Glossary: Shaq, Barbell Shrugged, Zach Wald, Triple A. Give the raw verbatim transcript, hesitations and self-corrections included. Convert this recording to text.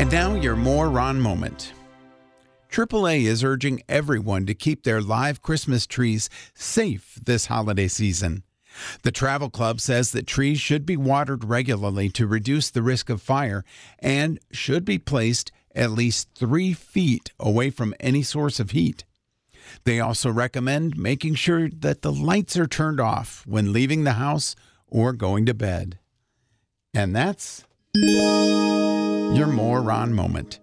And now your moron moment. Triple A is urging everyone to keep their live Christmas trees safe this holiday season. The travel club says that trees should be watered regularly to reduce the risk of fire and should be placed at least three feet away from any source of heat. They also recommend making sure that the lights are turned off when leaving the house or going to bed. And that's your moron moment.